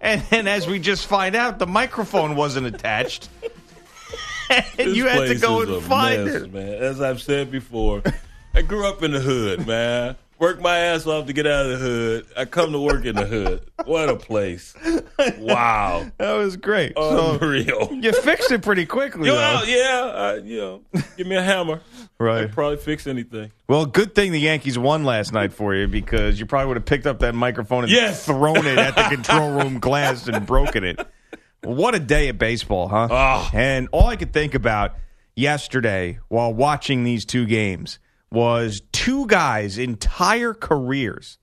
And as we just find out, the microphone wasn't attached. And you had to go and find it. Man. As I've said before, I grew up in the hood, man. Work my ass off to get out of the hood. I come to work in the hood. What a place. Wow. That was great. Unreal. So you fixed it pretty quickly. Give me a hammer. Right. I'd probably fix anything. Well, good thing the Yankees won last night for you, because you probably would have picked up that microphone and thrown it at the control room glass and broken it. What a day of baseball, huh? Oh. And all I could think about yesterday while watching these two games was two guys' entire careers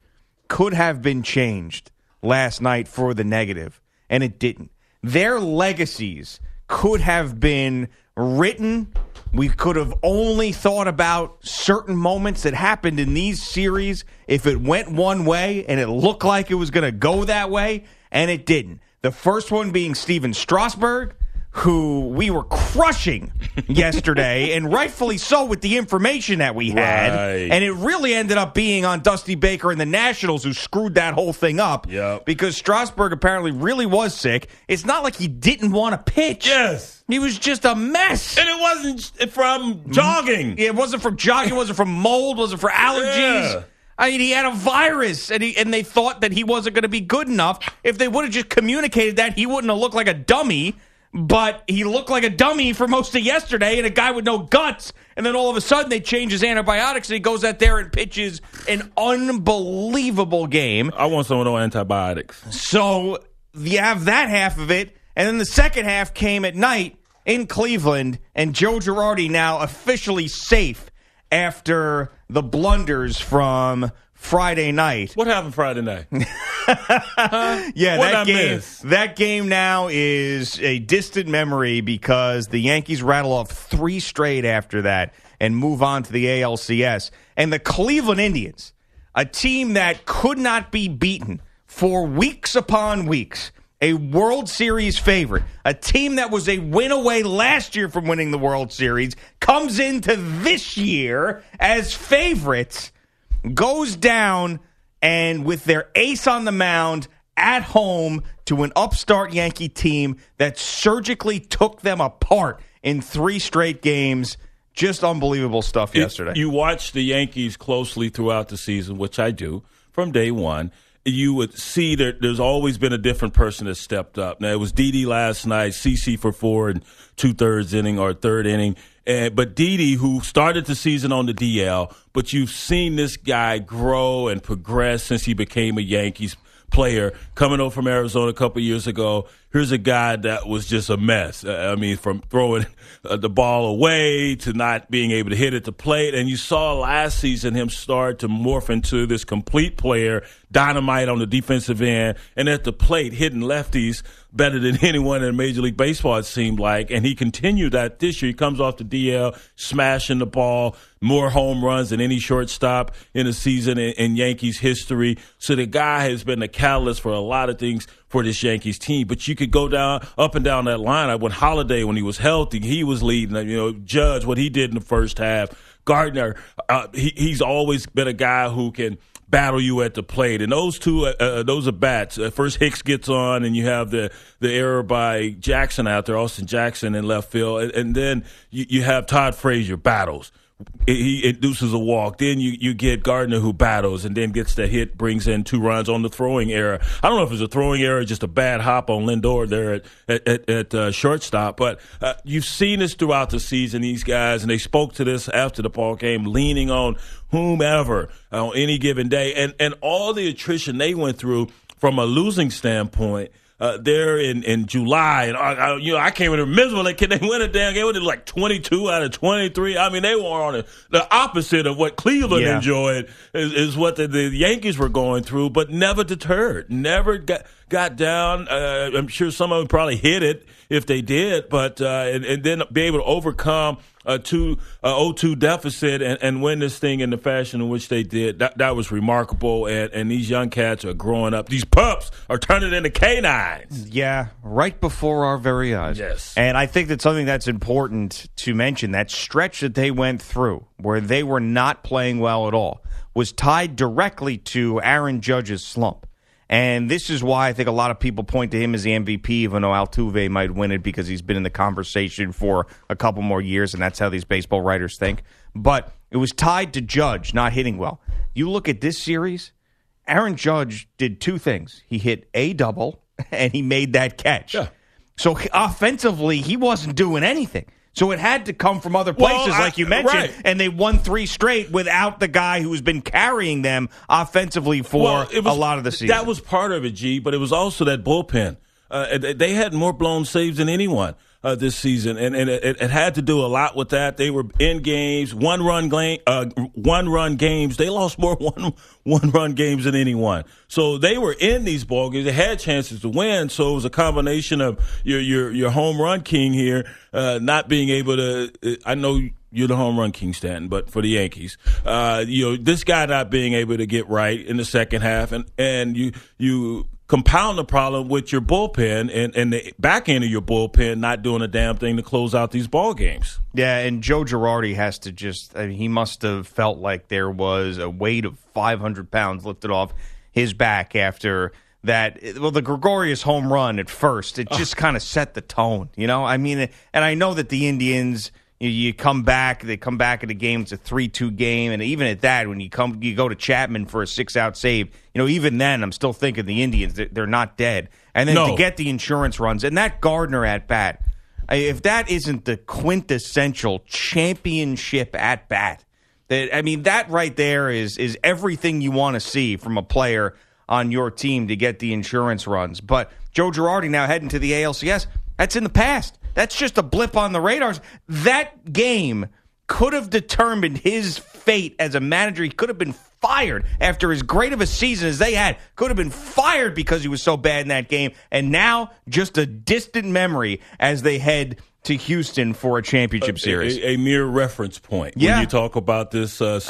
could have been changed last night for the negative, and it didn't. Their legacies could have been written. We could have only thought about certain moments that happened in these series if it went one way, and it looked like it was going to go that way, and it didn't. The first one being Stephen Strasburg, who we were crushing yesterday, and rightfully so with the information that we had. Right. And it really ended up being on Dusty Baker and the Nationals, who screwed that whole thing up. Yep. Because Strasburg apparently really was sick. It's not like he didn't want to pitch. Yes. He was just a mess. And it wasn't from jogging. It wasn't from jogging. It wasn't from mold. It wasn't for allergies. Yeah. I mean, he had a virus, and they thought that he wasn't going to be good enough. If they would have just communicated that, he wouldn't have looked like a dummy. But he looked like a dummy for most of yesterday, and a guy with no guts. And then all of a sudden they change his antibiotics, and he goes out there and pitches an unbelievable game. I want some of those antibiotics. So you have that half of it, and then the second half came at night in Cleveland, and Joe Girardi now officially safe after the blunders from Friday night. What happened Friday night? Yeah, that game now is a distant memory, because the Yankees rattle off three straight after that and move on to the ALCS. And the Cleveland Indians, a team that could not be beaten for weeks upon weeks, a World Series favorite, a team that was a win away last year from winning the World Series, comes into this year as favorites, goes down, and with their ace on the mound at home to an upstart Yankee team that surgically took them apart in three straight games. Just unbelievable stuff yesterday. You watch the Yankees closely throughout the season, which I do from day one. You would see that there's always been a different person that stepped up. Now, it was Didi last night, C.C. for 4 2/3 inning or third inning. But Didi, who started the season on the DL, but you've seen this guy grow and progress since he became a Yankees player. Coming over from Arizona a couple years ago, here's a guy that was just a mess. I mean, from throwing the ball away to not being able to hit at the plate. And you saw last season him start to morph into this complete player, dynamite on the defensive end, and at the plate hitting lefties better than anyone in Major League Baseball, it seemed like. And he continued that this year. He comes off the DL, smashing the ball, more home runs than any shortstop in a season in Yankees history. So the guy has been the catalyst for a lot of things for this Yankees team. But you could go down up and down that line. When Holiday, when he was healthy, he was leading. You know, Judge, what he did in the first half. Gardner, he's always been a guy who can battle you at the plate. And those two, those are bats. First Hicks gets on, and you have the error by Jackson out there, Austin Jackson in left field. And then you have Todd Frazier battles. He induces a walk. Then you get Gardner, who battles and then gets the hit, brings in 2 runs on the throwing error. I don't know if it's a throwing error, just a bad hop on Lindor there at shortstop. But you've seen this throughout the season, these guys, and they spoke to this after the ball game, leaning on whomever on any given day. And all the attrition they went through from a losing standpoint there in July, and I can't even remember. Like, can they win a damn game? It was like 22 out of 23. I mean, they were on the opposite of what Cleveland enjoyed is what the Yankees were going through, but never deterred, never got got down. I'm sure some of them probably hit it if they did, but and then be able to overcome a 0-2 deficit and win this thing in the fashion in which they did. That was remarkable, and these young cats are growing up. These pups are turning into canines. Yeah, right before our very eyes. Yes. And I think that's something that's important to mention. That stretch that they went through where they were not playing well at all was tied directly to Aaron Judge's slump. And this is why I think a lot of people point to him as the MVP, even though Altuve might win it because he's been in the conversation for a couple more years, and that's how these baseball writers think. But it was tied to Judge not hitting well. You look at this series, Aaron Judge did two things. He hit a double, and he made that catch. Yeah. So offensively, he wasn't doing anything. So it had to come from other places, like you mentioned, and they won three straight without the guy who's been carrying them offensively for a lot of the season. That was part of it, G, but it was also that bullpen. They had more blown saves than anyone this season, and it had to do a lot with that. They were in games, one-run games. They lost more one-run games than anyone. So they were in these ball games. They had chances to win. So it was a combination of your home run king here not being able to. I know you're the home run king, Stanton, but for the Yankees, this guy not being able to get right in the second half, and you compound the problem with your bullpen and the back end of your bullpen not doing a damn thing to close out these ball games. Yeah, and Joe Girardi has to he must have felt like there was a weight of 500 pounds lifted off his back after that. The Gregorius home run at first, it just kind of set the tone, you know? I mean, and I know that the Indians, you come back, they come back in the game, it's a 3-2 game, and even at that, when you go to Chapman for a 6-out save, even then, I'm still thinking the Indians, they're not dead. And then to get the insurance runs, and that Gardner at-bat, if that isn't the quintessential championship at-bat, that right there is everything you want to see from a player on your team to get the insurance runs. But Joe Girardi now heading to the ALCS, that's in the past. That's just a blip on the radars. That game could have determined his fate as a manager. He could have been fired after as great of a season as they had. Could have been fired because he was so bad in that game. And now just a distant memory as they head to Houston for a championship series. A mere reference point when you talk about this series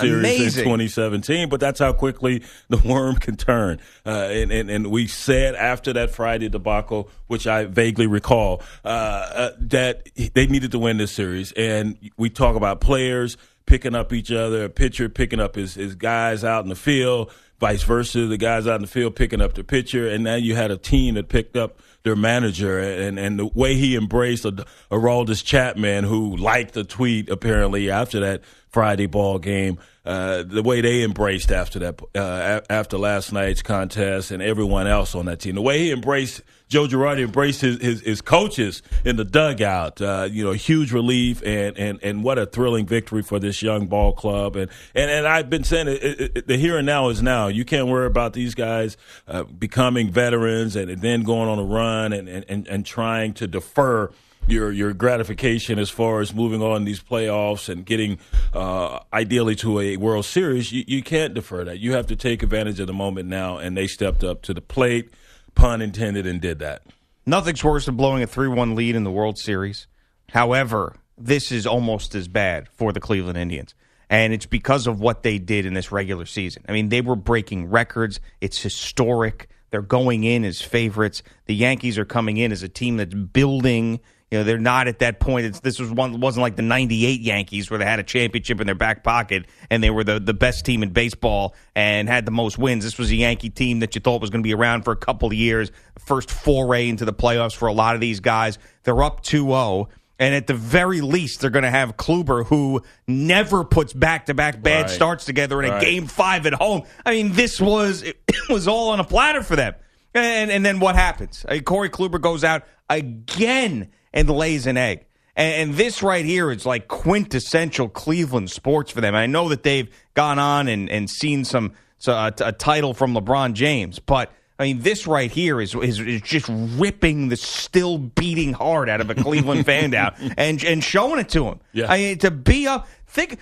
in 2017, but that's how quickly the worm can turn. And we said after that Friday debacle, which I vaguely recall, that they needed to win this series. And we talk about players picking up each other, a pitcher picking up his guys out in the field, vice versa, the guys out in the field picking up the pitcher, and now you had a team that picked up their manager, and the way he embraced Aroldis Chapman, who liked the tweet apparently after that Friday ball game, the way they embraced after that, after last night's contest, and everyone else on that team, the way he embraced Joe Girardi, embraced his coaches in the dugout, huge relief, and what a thrilling victory for this young ball club, and I've been saying it, the here and now is now. You can't worry about these guys becoming veterans and then going on a run and trying to defer your gratification as far as moving on in these playoffs and getting ideally to a World Series. You can't defer that. You have to take advantage of the moment now, and they stepped up to the plate, pun intended, and did that. Nothing's worse than blowing a 3-1 lead in the World Series. However, this is almost as bad for the Cleveland Indians. And it's because of what they did in this regular season. I mean, they were breaking records. It's historic. They're going in as favorites. The Yankees are coming in as a team that's building. They're not at that point. This wasn't like the 98 Yankees where they had a championship in their back pocket and they were the best team in baseball and had the most wins. This was a Yankee team that you thought was going to be around for a couple of years. First foray into the playoffs for a lot of these guys. They're up 2-0. And at the very least, they're going to have Kluber, who never puts back-to-back bad starts together in a Game 5 at home. I mean, it was all on a platter for them. And then what happens? Corey Kluber goes out again and lays an egg. And this right here is like quintessential Cleveland sports for them. I know that they've gone on and seen a title from LeBron James, but I mean, this right here is just ripping the still beating heart out of a Cleveland fan out and showing it to him. Yeah. I mean, to be up, think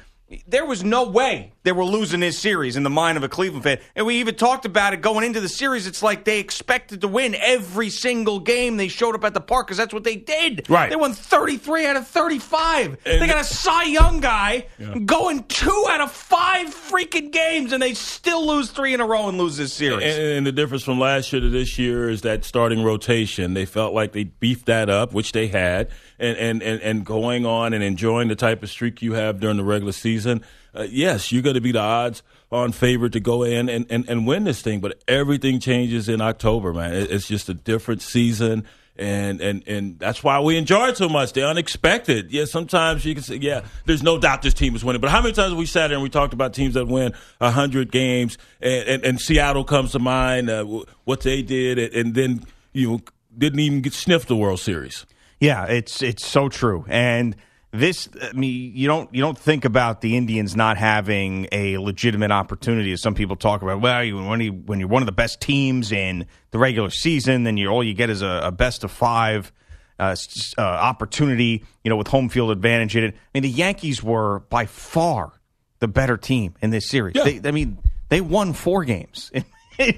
There was no way they were losing this series in the mind of a Cleveland fan. And we even talked about it going into the series. It's like they expected to win every single game they showed up at the park because that's what they did. Right. They won 33 out of 35. And they got a Cy Young guy going 2 out of 5 freaking games, and they still lose 3 in a row and lose this series. And the difference from last year to this year is that starting rotation. They felt like they beefed that up, which they had, and going on and enjoying the type of streak you have during the regular season. Yes, you're going to be the odds on favorite to go in and win this thing, but everything changes in October, man. It's just a different season, and that's why we enjoy it so much. The unexpected. Yeah, sometimes you can say, yeah, there's no doubt this team is winning, but how many times have we sat here and we talked about teams that win 100 games, and Seattle comes to mind, what they did, and then didn't even get sniffed the World Series. Yeah, it's so true, and this, I mean, you don't think about the Indians not having a legitimate opportunity, as some people talk about. Well, when you're one of the best teams in the regular season, then all you get is a best-of-5 opportunity, with home field advantage in it. I mean, the Yankees were by far the better team in this series. Yeah. They won 4 games.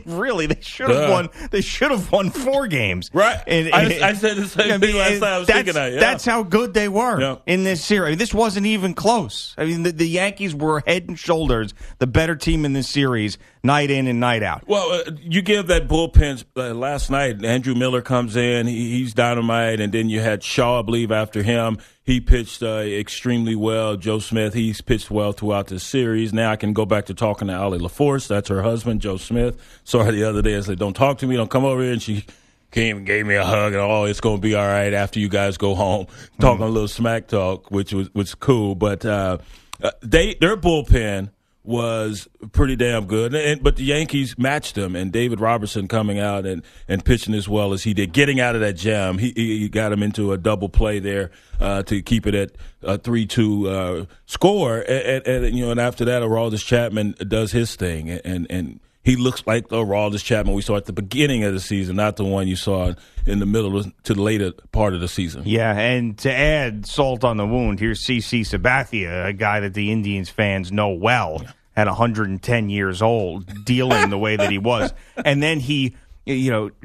Really, they should have won. They should have won 4 games, right? I said the same thing last time. I was thinking that. Yeah. That's how good they were in this series. This wasn't even close. The Yankees were head and shoulders the better team in this series, night in and night out. Well, you give that bullpen last night. Andrew Miller comes in; he's dynamite, and then you had Shaw, I believe, after him. He pitched extremely well. Joe Smith, he's pitched well throughout this series. Now I can go back to talking to Allie LaForce. That's her husband, Joe Smith. Saw her the other day. I said, don't talk to me. Don't come over here. And she came and gave me a hug. And, it's going to be all right after you guys go home. Talking a little smack talk, which was cool. But their bullpen was pretty damn good. But the Yankees matched them. And David Robertson coming out and pitching as well as he did, getting out of that jam. He got him into a double play there to keep it at a 3-2 score. And after that, Aroldis Chapman does his thing. And he looks like the Aroldis Chapman we saw at the beginning of the season, not the one you saw in the middle to the later part of the season. Yeah, and to add salt on the wound, here's C.C. Sabathia, a guy that the Indians fans know well, at 110 years old, dealing the way that he was. And then he,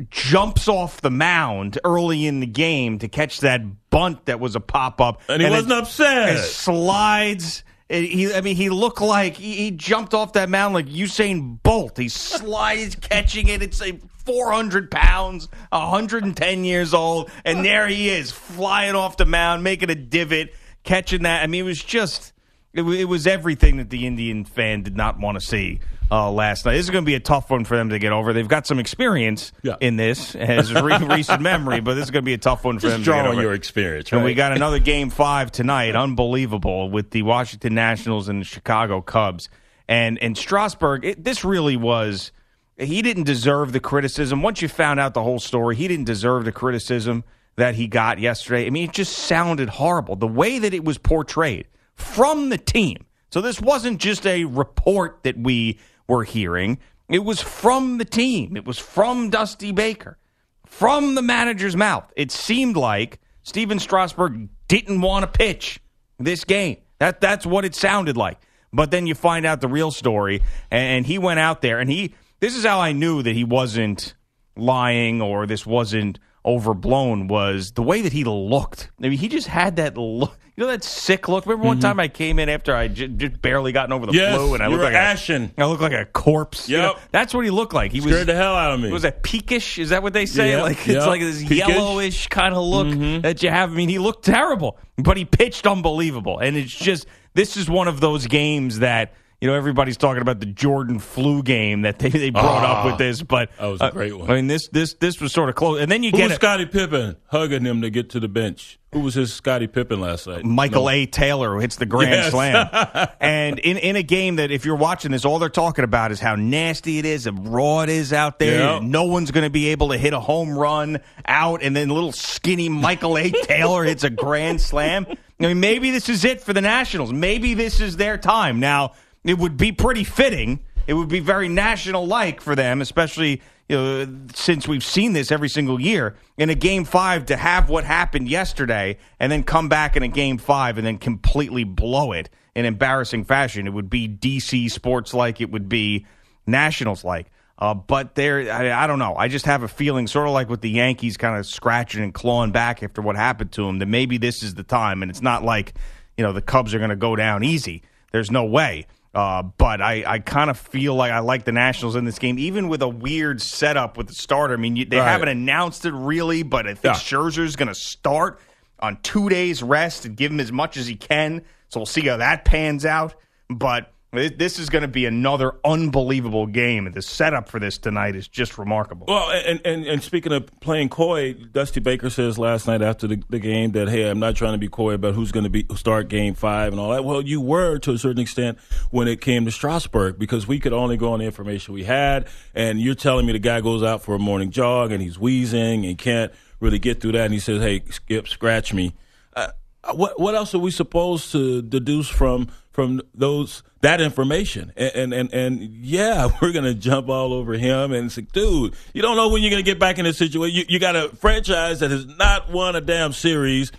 jumps off the mound early in the game to catch that bunt that was a pop-up. And he wasn't upset. And slides. He looked like he jumped off that mound like Usain Bolt. He slides, catching it. It's 400 pounds, 110 years old, and there he is, flying off the mound, making a divot, catching that. It was just, it was everything that the Indian fan did not want to see last night. This is going to be a tough one for them to get over. They've got some experience in this as recent memory, but this is going to be a tough one for them to get over. Just draw on your experience, right? And we got another Game 5 tonight, unbelievable, with the Washington Nationals and the Chicago Cubs. And Strasburg, this really was, he didn't deserve the criticism. Once you found out the whole story, he didn't deserve the criticism that he got yesterday. It just sounded horrible. The way that it was portrayed from the team. So this wasn't just a report that we were hearing. It was from the team. It was from Dusty Baker, from the manager's mouth. It seemed like Stephen Strasburg didn't want to pitch this game. That's what it sounded like. But then you find out the real story, and he went out there, and this is how I knew that he wasn't lying or this wasn't overblown, was the way that he looked. He just had that look. That sick look? Remember one time I came in after I just barely gotten over the flu, and I looked like ashen. I looked like a corpse. Yep. That's what he looked like. He scared the hell out of me. Was that peakish? Is that what they say? Yep. It's like this peak-ish, yellowish kind of look that you have. He looked terrible, but he pitched unbelievable. And it's just, this is one of those games that, everybody's talking about the Jordan flu game that they brought up with this, but that was a great one. This was sort of close. And then you who was Scottie Pippen hugging him to get to the bench? Who was his Scottie Pippen last night? Michael A. Taylor, who hits the grand slam. And in a game that, if you're watching this, all they're talking about is how nasty it is and raw it is out there. Yep. No one's going to be able to hit a home run out, and then little skinny Michael A. Taylor hits a grand slam. Maybe this is it for the Nationals. Maybe this is their time now. It would be pretty fitting. It would be very national-like for them, especially since we've seen this every single year. In a Game 5 to have what happened yesterday and then come back in a Game 5 and then completely blow it in embarrassing fashion, it would be D.C. sports-like, it would be Nationals-like. But there, I don't know. I just have a feeling, sort of like with the Yankees kind of scratching and clawing back after what happened to them, that maybe this is the time. And it's not like, you know, the Cubs are going to go down easy. There's no way. But I kind of feel like I like the Nationals in this game, even with a weird setup with the starter. I mean, they haven't announced it really, but I think Scherzer's going to start on 2 days rest and give him as much as he can. So we'll see how that pans out. But this is going to be another unbelievable game. The setup for this tonight is just remarkable. Well, and speaking of playing coy, Dusty Baker says last night after the game that, hey, I'm not trying to be coy about who's going to start Game 5 and all that. Well, you were to a certain extent when it came to Strasburg, because we could only go on the information we had, and you're telling me the guy goes out for a morning jog and he's wheezing and can't really get through that, and he says, hey, Skip, scratch me. What else are we supposed to deduce from that information? And yeah, we're going to jump all over him and say, dude, you don't know when you're going to get back in this situation. You got a franchise that has not won a damn series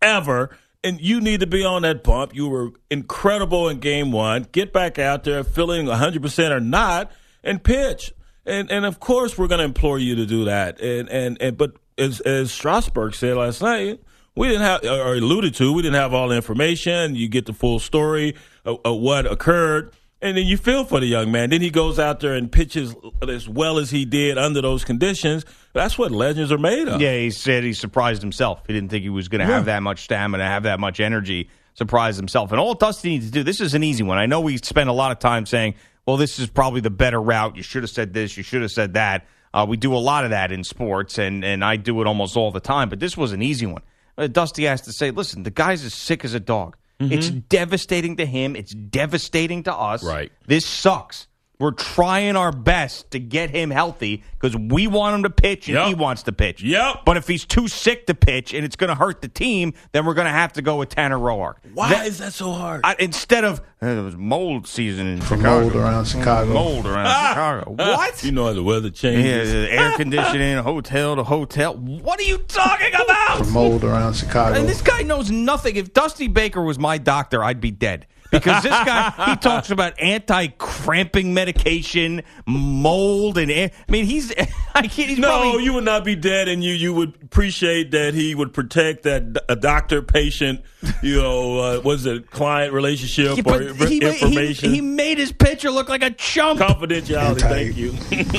ever, and you need to be on that pump. You were incredible in Game 1. Get back out there feeling 100% or not and pitch. And of course we're going to implore you to do that. And but as Strasburg said last night, we didn't have, or alluded to, we didn't have all the information. You get the full story of what occurred, and then you feel for the young man. Then he goes out there and pitches as well as he did under those conditions. That's what legends are made of. Yeah, he said he surprised himself. He didn't think he was going to have that much stamina, have that much energy, surprise himself. And all Dusty needs to do, this is an easy one. I know we spend a lot of time saying, well, this is probably the better route. You should have said this. You should have said that. We do a lot of that in sports, and I do it almost all the time. But this was an easy one. Dusty has to say, listen, the guy's as sick as a dog. Mm-hmm. It's devastating to him. It's devastating to us. Right. This sucks. We're trying our best to get him healthy because we want him to pitch and he wants to pitch. Yep. But if he's too sick to pitch and it's going to hurt the team, then we're going to have to go with Tanner Roark. Why is that so hard? Instead of it was mold season in Chicago. Mold around Chicago. What? You know how the weather changes. Yeah, air conditioning, hotel to hotel. What are you talking about? Mold around Chicago. And this guy knows nothing. If Dusty Baker was my doctor, I'd be dead. Because this guy, he talks about anti-cramping medication, mold, and air. I mean, probably, you would not be dead, and you would appreciate that he would protect that a doctor-patient, client relationship information. He made his pitcher look like a chump. Confidentiality, thank you.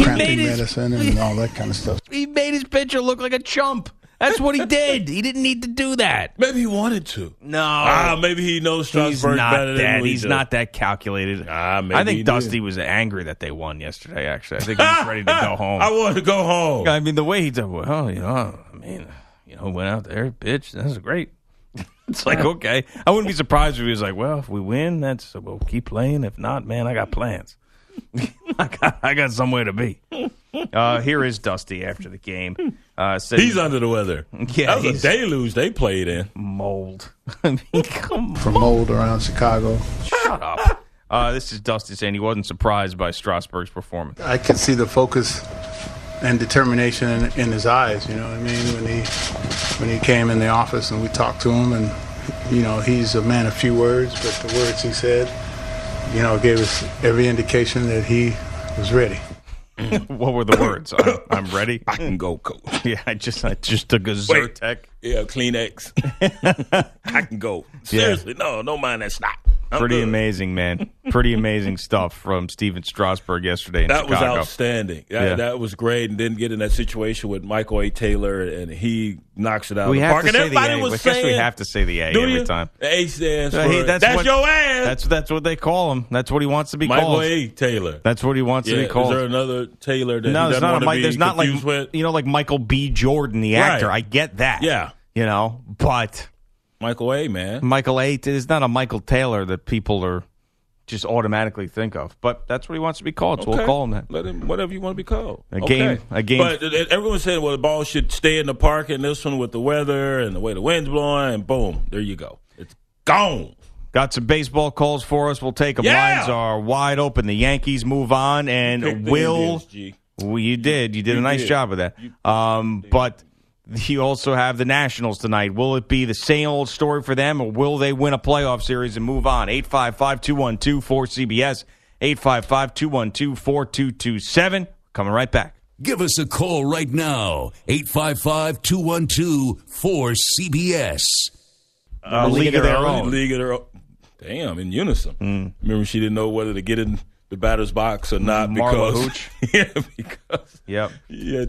Cramping medicine and all that kind of stuff. He made his pitcher look like a chump. That's what he did. He didn't need to do that. Maybe he wanted to. No. Maybe he knows Strasburg better than we do. He's not that calculated. I think Dusty was angry that they won yesterday, actually. I think he was ready to go home. I want to go home. I mean, the way he did, went out there, bitch, that's great. It's like, okay. I wouldn't be surprised if he was like, well, if we win, we'll keep playing. If not, man, I got plans. I got somewhere to be. Here is Dusty after the game. He's under the weather. Yeah, that was a deluge they played in. Mold. I mean, come on. From mold around Chicago. Shut up. This is Dusty saying he wasn't surprised by Strasburg's performance. I could see the focus and determination in his eyes. You know what I mean? When he came in the office and we talked to him, and he's a man of few words, but the words he said, gave us every indication that he was ready. What were the words? I'm ready. I can go, coach. Yeah, I just took a Zyrtec. Yeah, Kleenex. I can go. Seriously, no, don't mind that snot. Amazing, man. Pretty amazing stuff from Stephen Strasburg yesterday in Chicago. That was outstanding. That was great. And then get in that situation with Michael A. Taylor, and he knocks it out of the park. And everybody was saying, I guess we have to say the A every time. The A stands for that's your ass. That's what they call him. That's what he wants to be called. Michael A. Taylor. That's what he wants to be called. Is there another Taylor that he doesn't want to be confused with? Like Michael B. Jordan, the actor. I get that. Yeah. But... Michael A., man. Michael A. It's not a Michael Taylor that people are just automatically think of, but that's what he wants to be called, so we'll call him that. Let him whatever you want to be called. A game. But everyone said, well, the ball should stay in the park, and this one with the weather and the way the wind's blowing, and boom, there you go. It's gone. Got some baseball calls for us. We'll take them. Yeah! Lines are wide open. The Yankees move on, and Will Well, you did. You did a nice job of that. But you also have the Nationals tonight. Will it be the same old story for them, or will they win a playoff series and move on? 855-212-4CBS, 855-212-4227. Coming right back. Give us a call right now, 855-212-4CBS. League of their own. League of their own. Damn, in unison. Remember, she didn't know whether to get in the batter's box or not. Because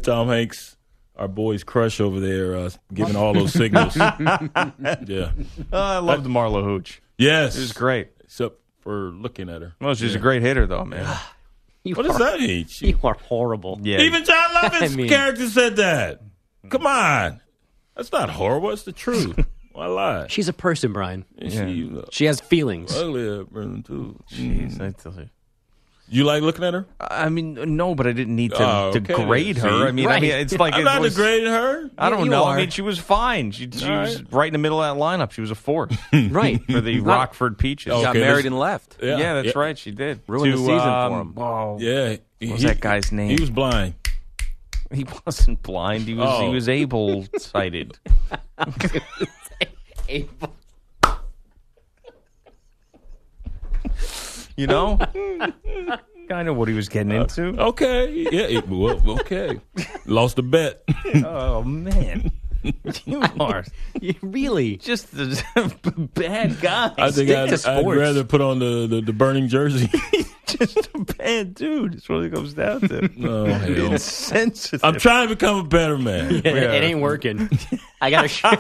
Tom Hanks, our boy's crush over there, giving all those signals. I loved Marla Hooch. Yes. It was great. Except for looking at her. Well, she's a great hitter, though, man. What does that mean? You are horrible. Yeah. Even John Lovett's character said that. Come on. That's not horrible. It's the truth. Why lie? She's a person, Brian. Yeah. She has feelings. Ugly person, too. Jeez, I tell you. You like looking at her? I mean, no, but I didn't need to grade her. I mean, it's like I'm not degrading her. I don't know. Are. I mean, she was fine. She was right in the middle of that lineup. She was a force, right, for the Rockford Peaches. Got married and left. Yeah, that's right. She did. Ruined the season for him. Oh, yeah. What was that guy's name? He was blind. He wasn't blind. He was able-sighted. Able. You know, kind of what he was getting into. Okay. Yeah. Okay. Lost a bet. Oh, man. You are really just a bad guy. I think I'd rather put on the burning jersey. Just a bad dude. That's what it comes down to. Oh, hell. Insensitive. I'm trying to become a better man. It ain't working. I got to show.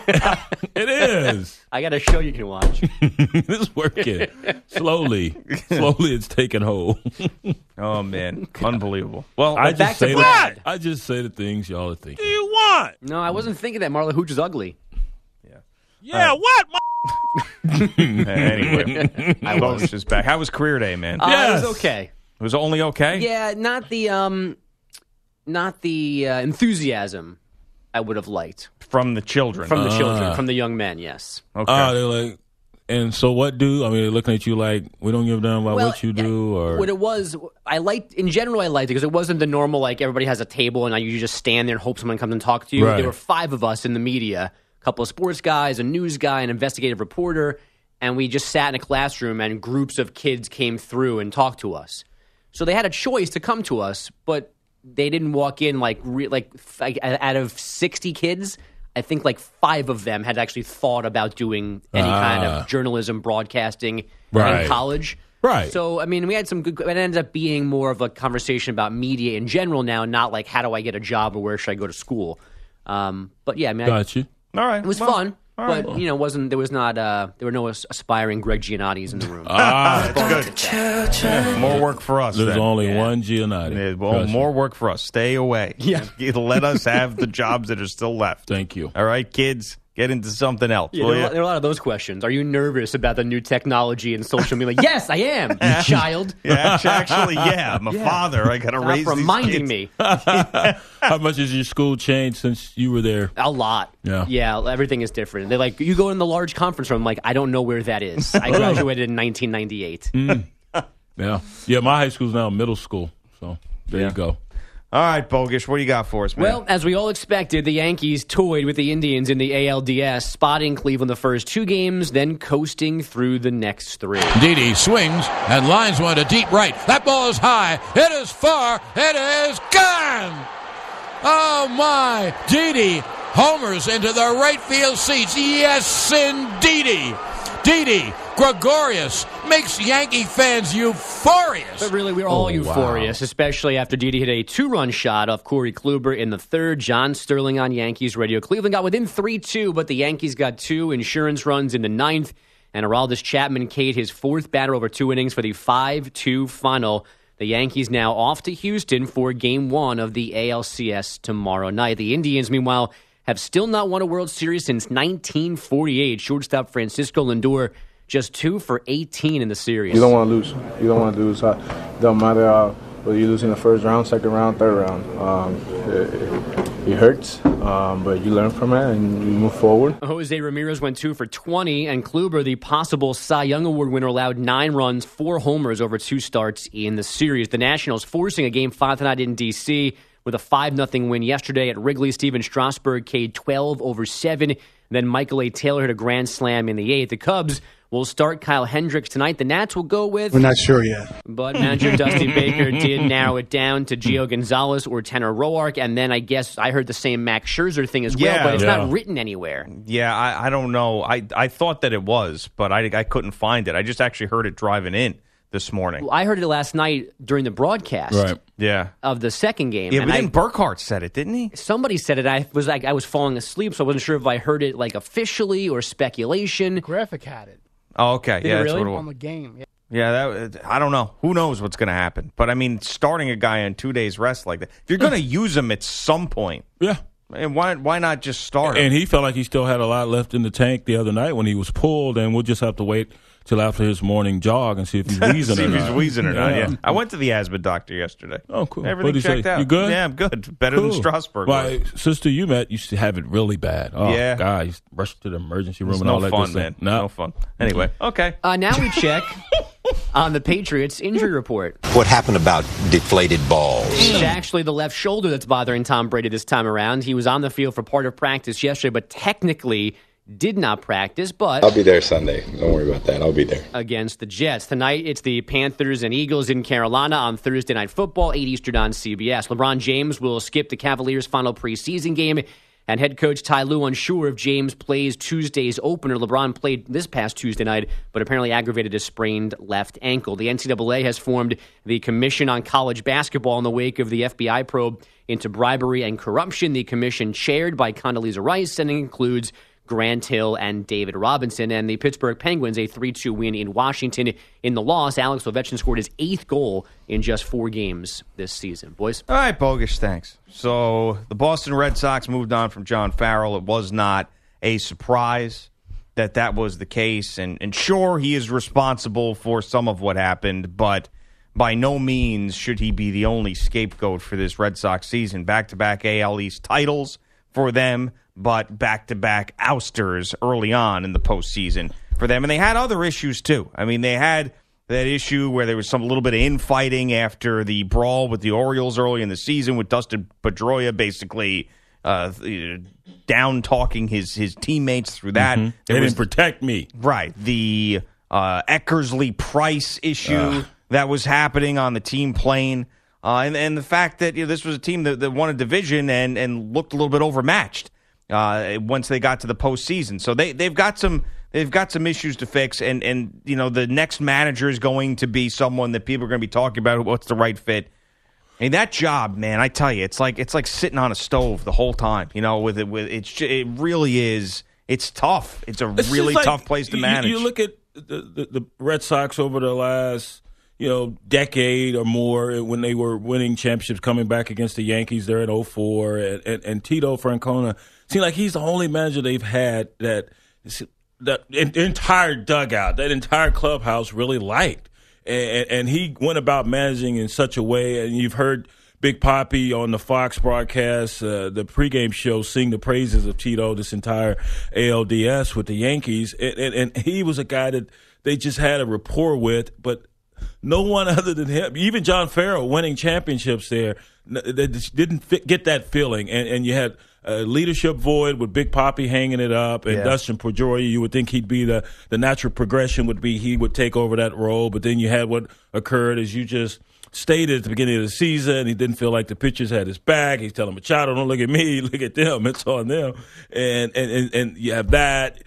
It is. I got a show you can watch. It's working. Slowly it's taking hold. Oh, man. Unbelievable. Well, I just say the things y'all are thinking. Do you want? No, I wasn't thinking that. Marla Hooch is ugly. Yeah. Yeah, what? Anyway, Bosch is back. How was career day, man? Yes. It was okay. It was only okay? Yeah, not the enthusiasm I would have liked. From the children. From the children. From the young men, yes. Okay. They're like, and so what do? I mean, they're looking at you like, we don't give a damn about what you do? Or what it was, I liked it because it wasn't the normal, like, everybody has a table and you just stand there and hope someone comes and talks to you. Right. There were five of us in the media, a couple of sports guys, a news guy, an investigative reporter, and we just sat in a classroom and groups of kids came through and talked to us. So they had a choice to come to us, but they didn't walk in like out of 60 kids, I think like 5 of them had actually thought about doing any kind of journalism, broadcasting in college. Right. So, I mean, we had some good... It ended up being more of a conversation about media in general now, not like how do I get a job or where should I go to school. But yeah, I mean... Gotcha. All right. It was fun. Right. But, there were no aspiring Greg Gianottis in the room. That's good. Yeah. More work for us. There's only one Giannotti. Well, more work for us. Stay away. Yeah. Let us have the jobs that are still left. Thank you. All right, kids, get into something else. Yeah, there are a lot of those questions. Are you nervous about the new technology and social media? Yes, I am, you child. Yeah, actually, I'm a father. I got to raise these reminding kids. Me. How much has your school changed since you were there? A lot. Yeah. Yeah, everything is different. They're like, you go in the large conference room. I'm like, I don't know where that is. I graduated in 1998. Yeah. Yeah, my high school's now middle school. So there you go. All right, Bogish, what do you got for us, man? Well, as we all expected, the Yankees toyed with the Indians in the ALCS, spotting Cleveland the first 2 games, then coasting through the next 3. Didi swings and lines one to deep right. That ball is high. It is far. It is gone. Oh, my. Didi homers into the right field seats. Yes, indeedy. Didi Gregorius makes Yankee fans euphorious. But really, we're all euphorious, especially after Didi hit a 2-run shot off Corey Kluber in the 3rd. John Sterling on Yankees radio. Cleveland got within 3-2, but the Yankees got 2 insurance runs in the 9th, and Aroldis Chapman k'd his 4th batter over 2 innings for the 5-2 final. The Yankees now off to Houston for Game 1 of the ALCS tomorrow night. The Indians, meanwhile, have still not won a World Series since 1948. Shortstop Francisco Lindor just 2 for 18 in the series. You don't want to lose. You don't want to lose. It doesn't matter whether you lose in the first round, second round, third round. It hurts, but you learn from it and you move forward. Jose Ramirez went 2 for 20, and Kluber, the possible Cy Young Award winner, allowed 9 runs, 4 homers over 2 starts in the series. The Nationals forcing a Game 5 tonight in D.C. with a 5-0 win yesterday at Wrigley. Stephen Strasburg K'd 12 over 7. Then Michael A. Taylor hit a grand slam in the 8th. The Cubs will start Kyle Hendricks tonight. The Nats will go with... We're not sure yet. But manager Dusty Baker did narrow it down to Gio Gonzalez or Tanner Roark. And then I guess I heard the same Max Scherzer thing as well, but it's not written anywhere. Yeah, I don't know. I thought that it was, but I couldn't find it. I just actually heard it driving in this morning. Well, I heard it last night during the broadcast of the second game. Yeah, and but then Burkhardt said it, didn't he? Somebody said it. I was falling asleep, so I wasn't sure if I heard it like officially or speculation. The graphic had it. Oh, okay. Did that's really? What it was. On the game. Yeah. I don't know. Who knows what's going to happen? But, I mean, starting a guy on 2 days rest like that, if you're going to use him at some point, and why not just start him? And he felt like he still had a lot left in the tank the other night when he was pulled, and we'll just have to wait till after his morning jog and see if he's wheezing or not. See if he's wheezing or not, yeah. I went to the asthma doctor yesterday. Oh, cool. Everything checked out. You good? Yeah, I'm good. Better than Strasburg. My sister you met used to have it really bad. Oh, yeah. God, you rushed to the emergency room and all that good stuff. No fun, man. No fun. Anyway, okay. Now we check on the Patriots injury report. What happened about deflated balls? It's actually the left shoulder that's bothering Tom Brady this time around. He was on the field for part of practice yesterday, but technically did not practice, but... I'll be there Sunday. Don't worry about that. I'll be there. Against the Jets. Tonight, it's the Panthers and Eagles in Carolina on Thursday Night Football, 8 Eastern on CBS. LeBron James will skip the Cavaliers' final preseason game, and head coach Ty Lue unsure if James plays Tuesday's opener. LeBron played this past Tuesday night, but apparently aggravated a sprained left ankle. The NCAA has formed the Commission on College Basketball in the wake of the FBI probe into bribery and corruption. The commission chaired by Condoleezza Rice, and it includes Grant Hill and David Robinson. And the Pittsburgh Penguins, a 3-2 win in Washington. In the loss, Alex Ovechkin scored his 8th goal in just 4 games this season. Boys? All right, Bogish, thanks. So the Boston Red Sox moved on from John Farrell. It was not a surprise that that was the case. And sure, he is responsible for some of what happened, but by no means should he be the only scapegoat for this Red Sox season. Back-to-back AL East titles for them, but back-to-back ousters early on in the postseason for them. And they had other issues, too. I mean, they had that issue where there was some little bit of infighting after the brawl with the Orioles early in the season with Dustin Pedroia basically down-talking his teammates through that. Mm-hmm. They didn't protect me. Right. The Eckersley-Price issue that was happening on the team plane. And the fact that this was a team that won a division and looked a little bit overmatched once they got to the postseason. So they've got some issues to fix, and the next manager is going to be someone that people are going to be talking about what's the right fit. I mean, that job, man, I tell you, it's like sitting on a stove the whole time. It really is. It's tough. It's really tough place to manage. You look at the Red Sox over the last decade or more when they were winning championships, coming back against the Yankees there in 04. And Tito Francona seemed like he's the only manager they've had that entire dugout, that entire clubhouse really liked. And he went about managing in such a way, and you've heard Big Papi on the Fox broadcast, the pregame show, sing the praises of Tito this entire ALDS with the Yankees. And he was a guy that they just had a rapport with, but no one other than him, even John Farrell winning championships there, they just didn't get that feeling. And you had a leadership void with Big Papi hanging it up and Dustin Pedroia. You would think he'd be the natural progression would be he would take over that role. But then you had what occurred, as you just stated at the beginning of the season. He didn't feel like the pitchers had his back. He's telling Machado, don't look at me, look at them. It's on them. And you have that,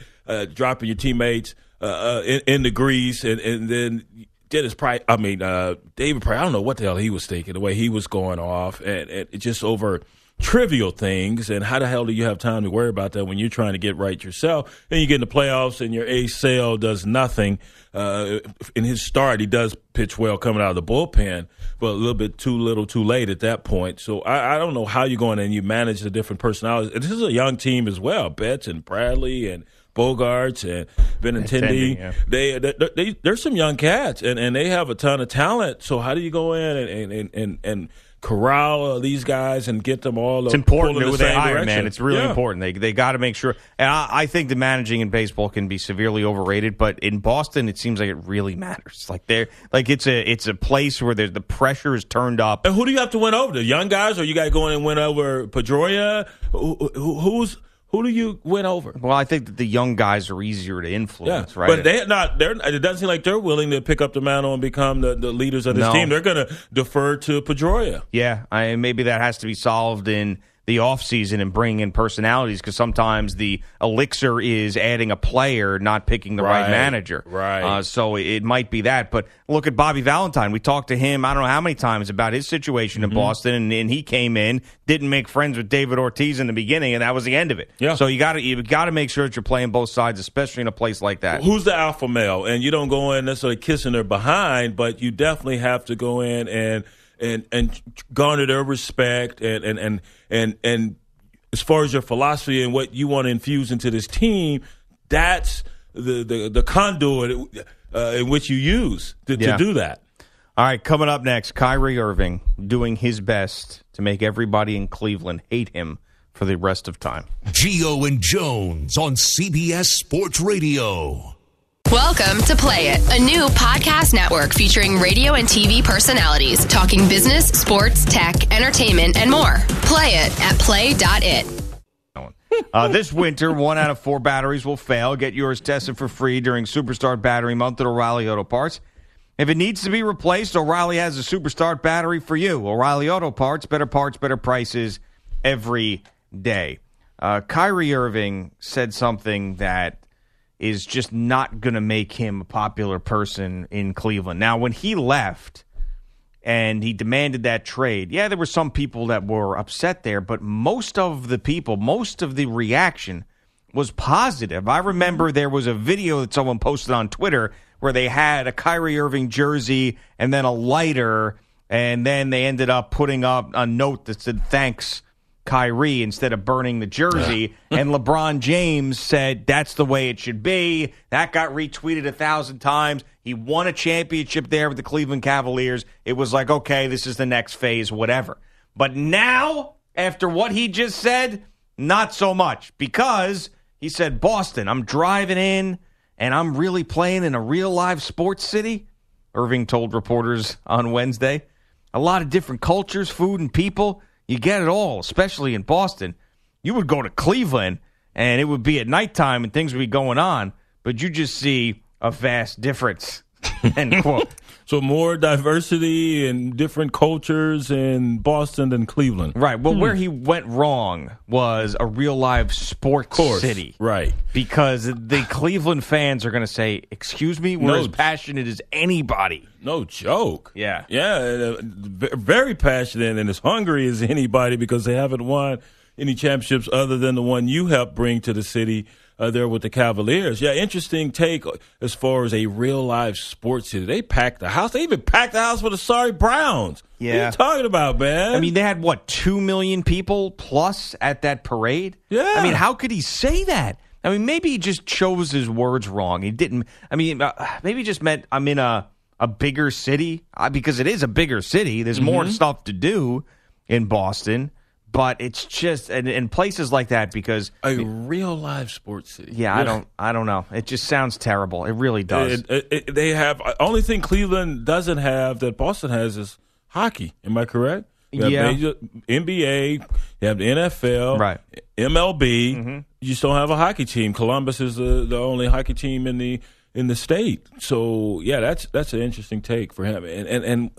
dropping your teammates in the grease and then – David Price, I don't know what the hell he was thinking, the way he was going off, and just over trivial things. And how the hell do you have time to worry about that when you're trying to get right yourself? Then you get in the playoffs, and your ace Sale does nothing. In his start, he does pitch well coming out of the bullpen, but a little bit too little too late at that point. So I don't know how you're going and you manage the different personalities. And this is a young team as well, Betts and Bradley and Bogarts and Benintendi, there's some young cats, and they have a ton of talent. So how do you go in and Corral, these guys, and get them all. It's important who they hire, man. It's really important. They got to make sure. And I think the managing in baseball can be severely overrated, but in Boston, it seems like it really matters. Like it's a place where the pressure is turned up. And who do you have to win over? The young guys, or you got to go in and win over Pedroia? Who do you win over? Well, I think that the young guys are easier to influence, right? But it doesn't seem like they're willing to pick up the mantle and become the leaders of this team. They're going to defer to Pedroia. Yeah, maybe that has to be solved in the offseason and bring in personalities, because sometimes the elixir is adding a player, not picking the right manager. Right. So it might be that. But look at Bobby Valentine. We talked to him I don't know how many times about his situation in Boston, and he came in, didn't make friends with David Ortiz in the beginning, and that was the end of it. Yeah. So you got to make sure that you're playing both sides, especially in a place like that. Who's the alpha male? And you don't go in necessarily kissing their behind, but you definitely have to go in and garner their respect and as far as your philosophy and what you want to infuse into this team, that's the conduit in which you use to do that. All right, coming up next, Kyrie Irving doing his best to make everybody in Cleveland hate him for the rest of time. Geo and Jones on CBS Sports Radio. Welcome to Play It, a new podcast network featuring radio and TV personalities talking business, sports, tech, entertainment, and more. Play it at play.it. This winter, 1 out of 4 batteries will fail. Get yours tested for free during Superstart Battery Month at O'Reilly Auto Parts. If it needs to be replaced, O'Reilly has a Superstart battery for you. O'Reilly Auto Parts, better prices every day. Kyrie Irving said something that is just not going to make him a popular person in Cleveland. Now, when he left and he demanded that trade, there were some people that were upset there, but most of the reaction was positive. I remember there was a video that someone posted on Twitter where they had a Kyrie Irving jersey and then a lighter, and then they ended up putting up a note that said, "Thanks, Kyrie," instead of burning the jersey, and LeBron James said that's the way it should be. That got retweeted 1,000 times. He won a championship there with the Cleveland Cavaliers. It was like, okay, this is the next phase, whatever. But now, after what he just said, not so much, because he said, Boston, I'm driving in, and I'm really playing in a real live sports city, Irving told reporters on Wednesday. A lot of different cultures, food, and people. You get it all, especially in Boston. You would go to Cleveland, and it would be at nighttime, and things would be going on, but you just see a vast difference, end quote. So more diversity and different cultures in Boston than Cleveland. Right. Well, where he went wrong was a real live sports city. Right. Because the Cleveland fans are going to say, excuse me, we're as passionate as anybody. No joke. Yeah. Yeah, very passionate and as hungry as anybody, because they haven't won any championships other than the one you helped bring to the city. There with the Cavaliers. Yeah, interesting take as far as a real live sports city. They packed the house. They even packed the house for the sorry Browns. Yeah. What are you talking about, man? I mean, they had, 2 million people plus at that parade? Yeah. I mean, how could he say that? I mean, maybe he just chose his words wrong. He didn't. I mean, maybe he just meant I'm in a bigger city, because it is a bigger city. There's more stuff to do in Boston. But it's just in places like that, because real live sports city. Yeah, yeah, I don't know. It just sounds terrible. It really does. They have only thing Cleveland doesn't have that Boston has is hockey. Am I correct? Yeah. Major, NBA. You have the NFL. Right. MLB. Mm-hmm. You just don't have a hockey team. Columbus is the only hockey team in the state. So yeah, that's an interesting take for him. And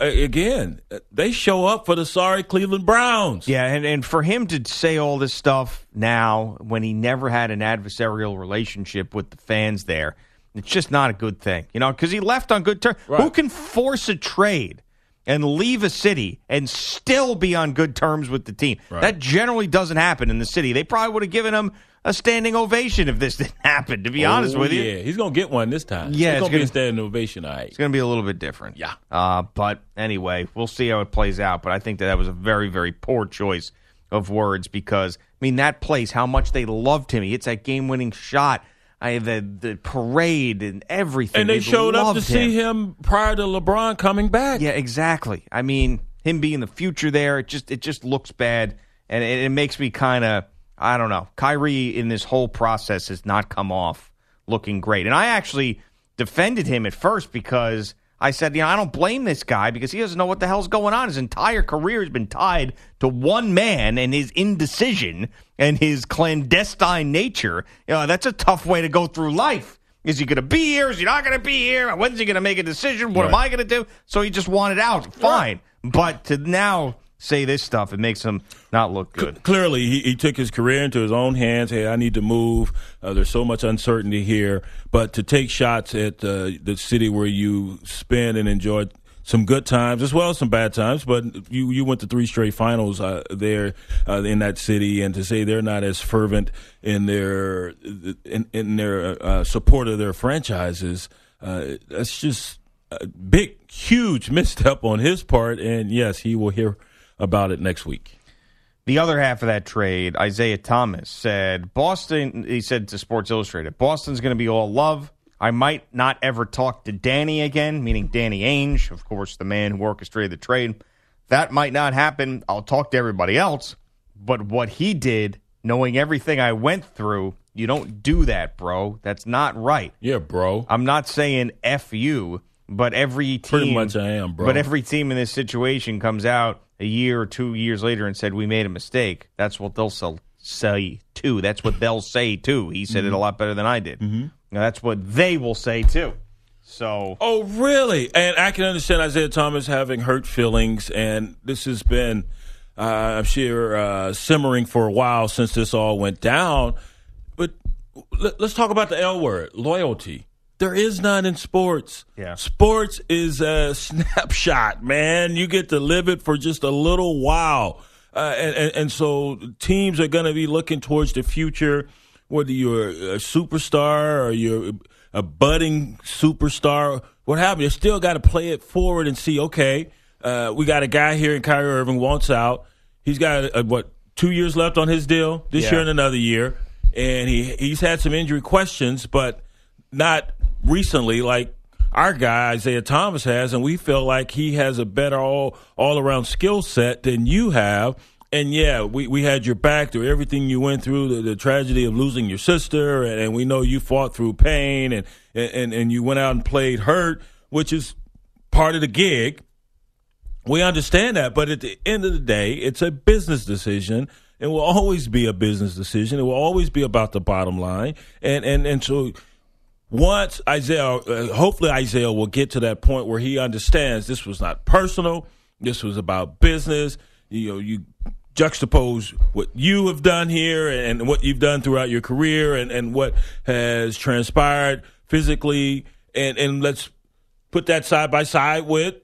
again, they show up for the sorry Cleveland Browns. Yeah, and for him to say all this stuff now when he never had an adversarial relationship with the fans there, it's just not a good thing, because he left on good terms. Right. Who can force a trade and leave a city and still be on good terms with the team? Right. That generally doesn't happen in the city. They probably would have given him a standing ovation if this didn't happen, to be honest with you. Yeah, he's going to get one this time. Yeah, it's going to be a standing ovation, all right. It's going to be a little bit different. Yeah. But anyway, we'll see how it plays out. But I think that was a very, very poor choice of words, because, I mean, that place, how much they loved him. He hits that game-winning shot. The parade and everything. And they showed up to see him prior to LeBron coming back. Yeah, exactly. I mean, him being the future there, it just looks bad, and it makes me kind of, I don't know. Kyrie in this whole process has not come off looking great. And I actually defended him at first because I said, I don't blame this guy because he doesn't know what the hell's going on. His entire career has been tied to one man and his indecision and his clandestine nature. That's a tough way to go through life. Is he going to be here? Is he not going to be here? When's he going to make a decision? What am I going to do? So he just wanted out. Fine. Yeah. But to now say this stuff, it makes him not look good. Clearly, he took his career into his own hands. Hey, I need to move. There's so much uncertainty here. But to take shots at the city where you spend and enjoy some good times as well as some bad times, but you went to three straight finals there in that city, and to say they're not as fervent in their support of their franchises, that's just a big, huge misstep on his part. And yes, he will hear about it next week. The other half of that trade, Isaiah Thomas said, Boston, he said to Sports Illustrated, Boston's going to be all love. I might not ever talk to Danny again, meaning Danny Ainge, of course, the man who orchestrated the trade. That might not happen. I'll talk to everybody else. But what he did, knowing everything I went through, you don't do that, bro. That's not right. Yeah, bro. I'm not saying F you, but every team. Pretty much I am, bro. But every team in this situation comes out a year or 2 years later and said, we made a mistake. That's what they'll say, too. That's what they'll say, too. He said it a lot better than I did. Mm-hmm. Now, that's what they will say, too. So. Oh, really? And I can understand Isaiah Thomas having hurt feelings, and this has been, I'm sure, simmering for a while since this all went down. But let's talk about the L word, loyalty. There is none in sports. Yeah. Sports is a snapshot, man. You get to live it for just a little while. And so teams are going to be looking towards the future. Whether you're a superstar or you're a budding superstar, what happened? You still got to play it forward and see, okay, we got a guy here in Kyrie Irving wants out. He's got, 2 years left on his deal, this year and another year. And he's had some injury questions, but not recently like our guy Isaiah Thomas has, and we feel like he has a better all-around skill set than you have. And, we had your back through everything you went through, the tragedy of losing your sister, and we know you fought through pain, and you went out and played hurt, which is part of the gig. We understand that, but at the end of the day, it's a business decision. It will always be a business decision. It will always be about the bottom line. And so once hopefully Isaiah will get to that point where he understands this was not personal, this was about business. You juxtapose what you have done here and what you've done throughout your career and what has transpired physically, and let's put that side by side with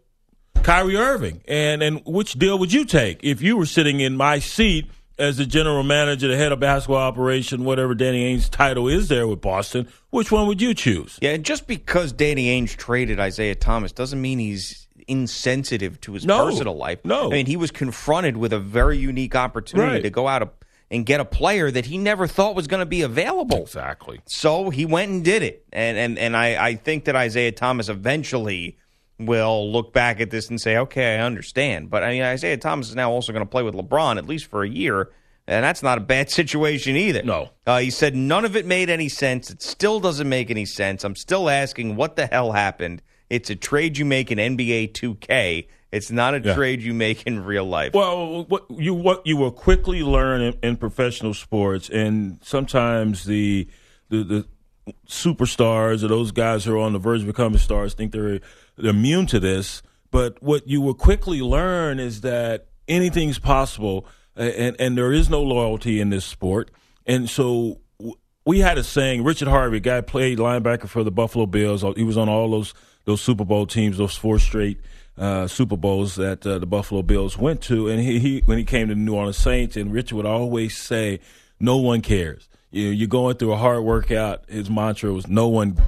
Kyrie Irving. And which deal would you take if you were sitting in my seat as the general manager, the head of basketball operation, whatever Danny Ainge's title is there with Boston? Which one would you choose? Yeah, and just because Danny Ainge traded Isaiah Thomas doesn't mean he's insensitive to his personal life. No. I mean, he was confronted with a very unique opportunity to go out and get a player that he never thought was going to be available. Exactly. So he went and did it. And I think that Isaiah Thomas eventually will look back at this and say, okay, I understand. But, I mean, Isaiah Thomas is now also going to play with LeBron at least for a year, and that's not a bad situation either. No. He said none of it made any sense. It still doesn't make any sense. I'm still asking what the hell happened. It's a trade you make in NBA 2K. It's not a trade you make in real life. Well, what you will quickly learn in professional sports, and sometimes the superstars or those guys who are on the verge of becoming stars think they're immune to this. But what you will quickly learn is that anything's possible, and there is no loyalty in this sport. And so we had a saying, Richard Harvey, guy played linebacker for the Buffalo Bills. He was on all those Super Bowl teams, those four straight Super Bowls that the Buffalo Bills went to. And he when he came to the New Orleans Saints, and Richard would always say, no one cares. You're going through a hard workout. His mantra was, no one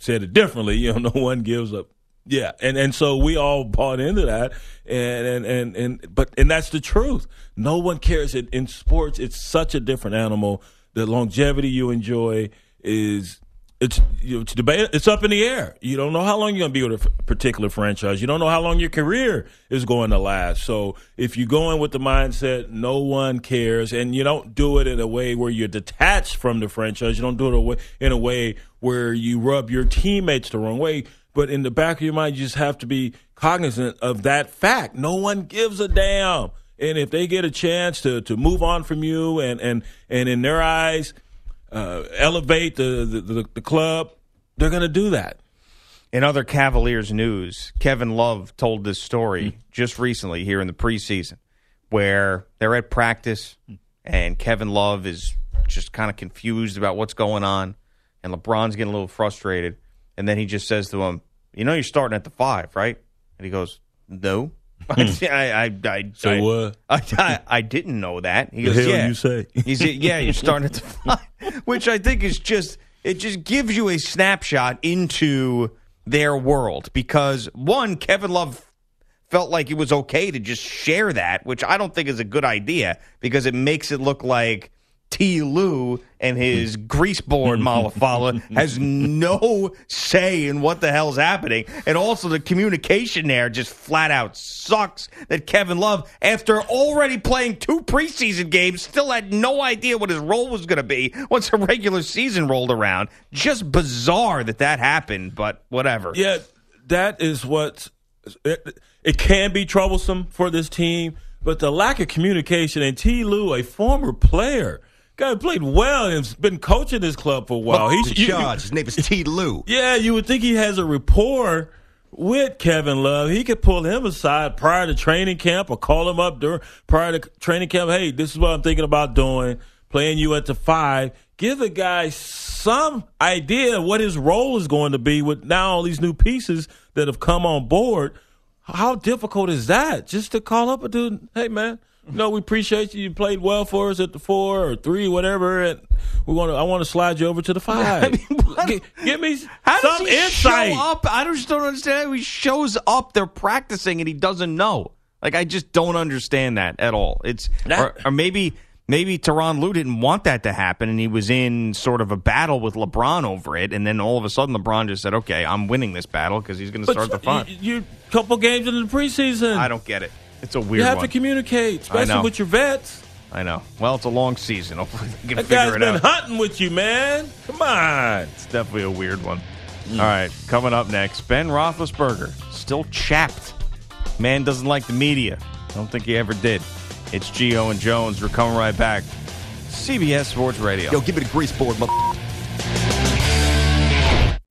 said it differently. No one gives up. Yeah, and so we all bought into that, and that's the truth. No one cares. In sports, it's such a different animal. The longevity you enjoy is it's debate. It's up in the air. You don't know how long you're going to be with a particular franchise. You don't know how long your career is going to last. So if you go in with the mindset, no one cares, and you don't do it in a way where you're detached from the franchise. You don't do it in a way where you rub your teammates the wrong way. But in the back of your mind, you just have to be cognizant of that fact. No one gives a damn. And if they get a chance to move on from you and in their eyes elevate the club, they're going to do that. In other Cavaliers news, Kevin Love told this story just recently here in the preseason where they're at practice and Kevin Love is just kind of confused about what's going on and LeBron's getting a little frustrated. And then he just says to him, "You know, you're starting at the 5, right?" And he goes, "No, I didn't know that." He goes, "The hell yeah." You say, he said, "Yeah, you're starting at the 5," which I think is just it. Just gives you a snapshot into their world because one, Kevin Love felt like it was okay to just share that, which I don't think is a good idea because it makes it look like T. Lou and his greaseboard Malafala has no say in what the hell's happening. And also the communication there just flat out sucks that Kevin Love, after already playing 2 preseason games, still had no idea what his role was going to be once the regular season rolled around. Just bizarre that happened, but whatever. Yeah, that is what it can be troublesome for this team, but the lack of communication and T. Lou, a former player, guy played well and has been coaching this club for a while. His name is T. Lou. Yeah, you would think he has a rapport with Kevin Love. He could pull him aside prior to training camp or call him up prior to training camp. Hey, this is what I'm thinking about doing, playing you at the 5. Give the guy some idea what his role is going to be with now all these new pieces that have come on board. How difficult is that? Just to call up a dude, hey, man, no, we appreciate you. You played well for us at the 4 or 3, whatever, and I want to slide you over to the 5. I mean, give me some insight. Show up? I just don't understand how he shows up. They're practicing, and he doesn't know. Like, I just don't understand that at all. It's or maybe Tyronn Lue didn't want that to happen, and he was in sort of a battle with LeBron over it, and then all of a sudden LeBron just said, okay, I'm winning this battle because he's going to start the fight. You're a couple games into the preseason. I don't get it. It's a weird one. You have to communicate, especially with your vets. I know. Well, it's a long season. Hopefully they can figure it out. That guy's been hunting with you, man. Come on. It's definitely a weird one. All right, coming up next, Ben Roethlisberger, still chapped. Man doesn't like the media. I don't think he ever did. It's Geo and Jones. We're coming right back. CBS Sports Radio. Yo, give me the greaseboard, motherfucker.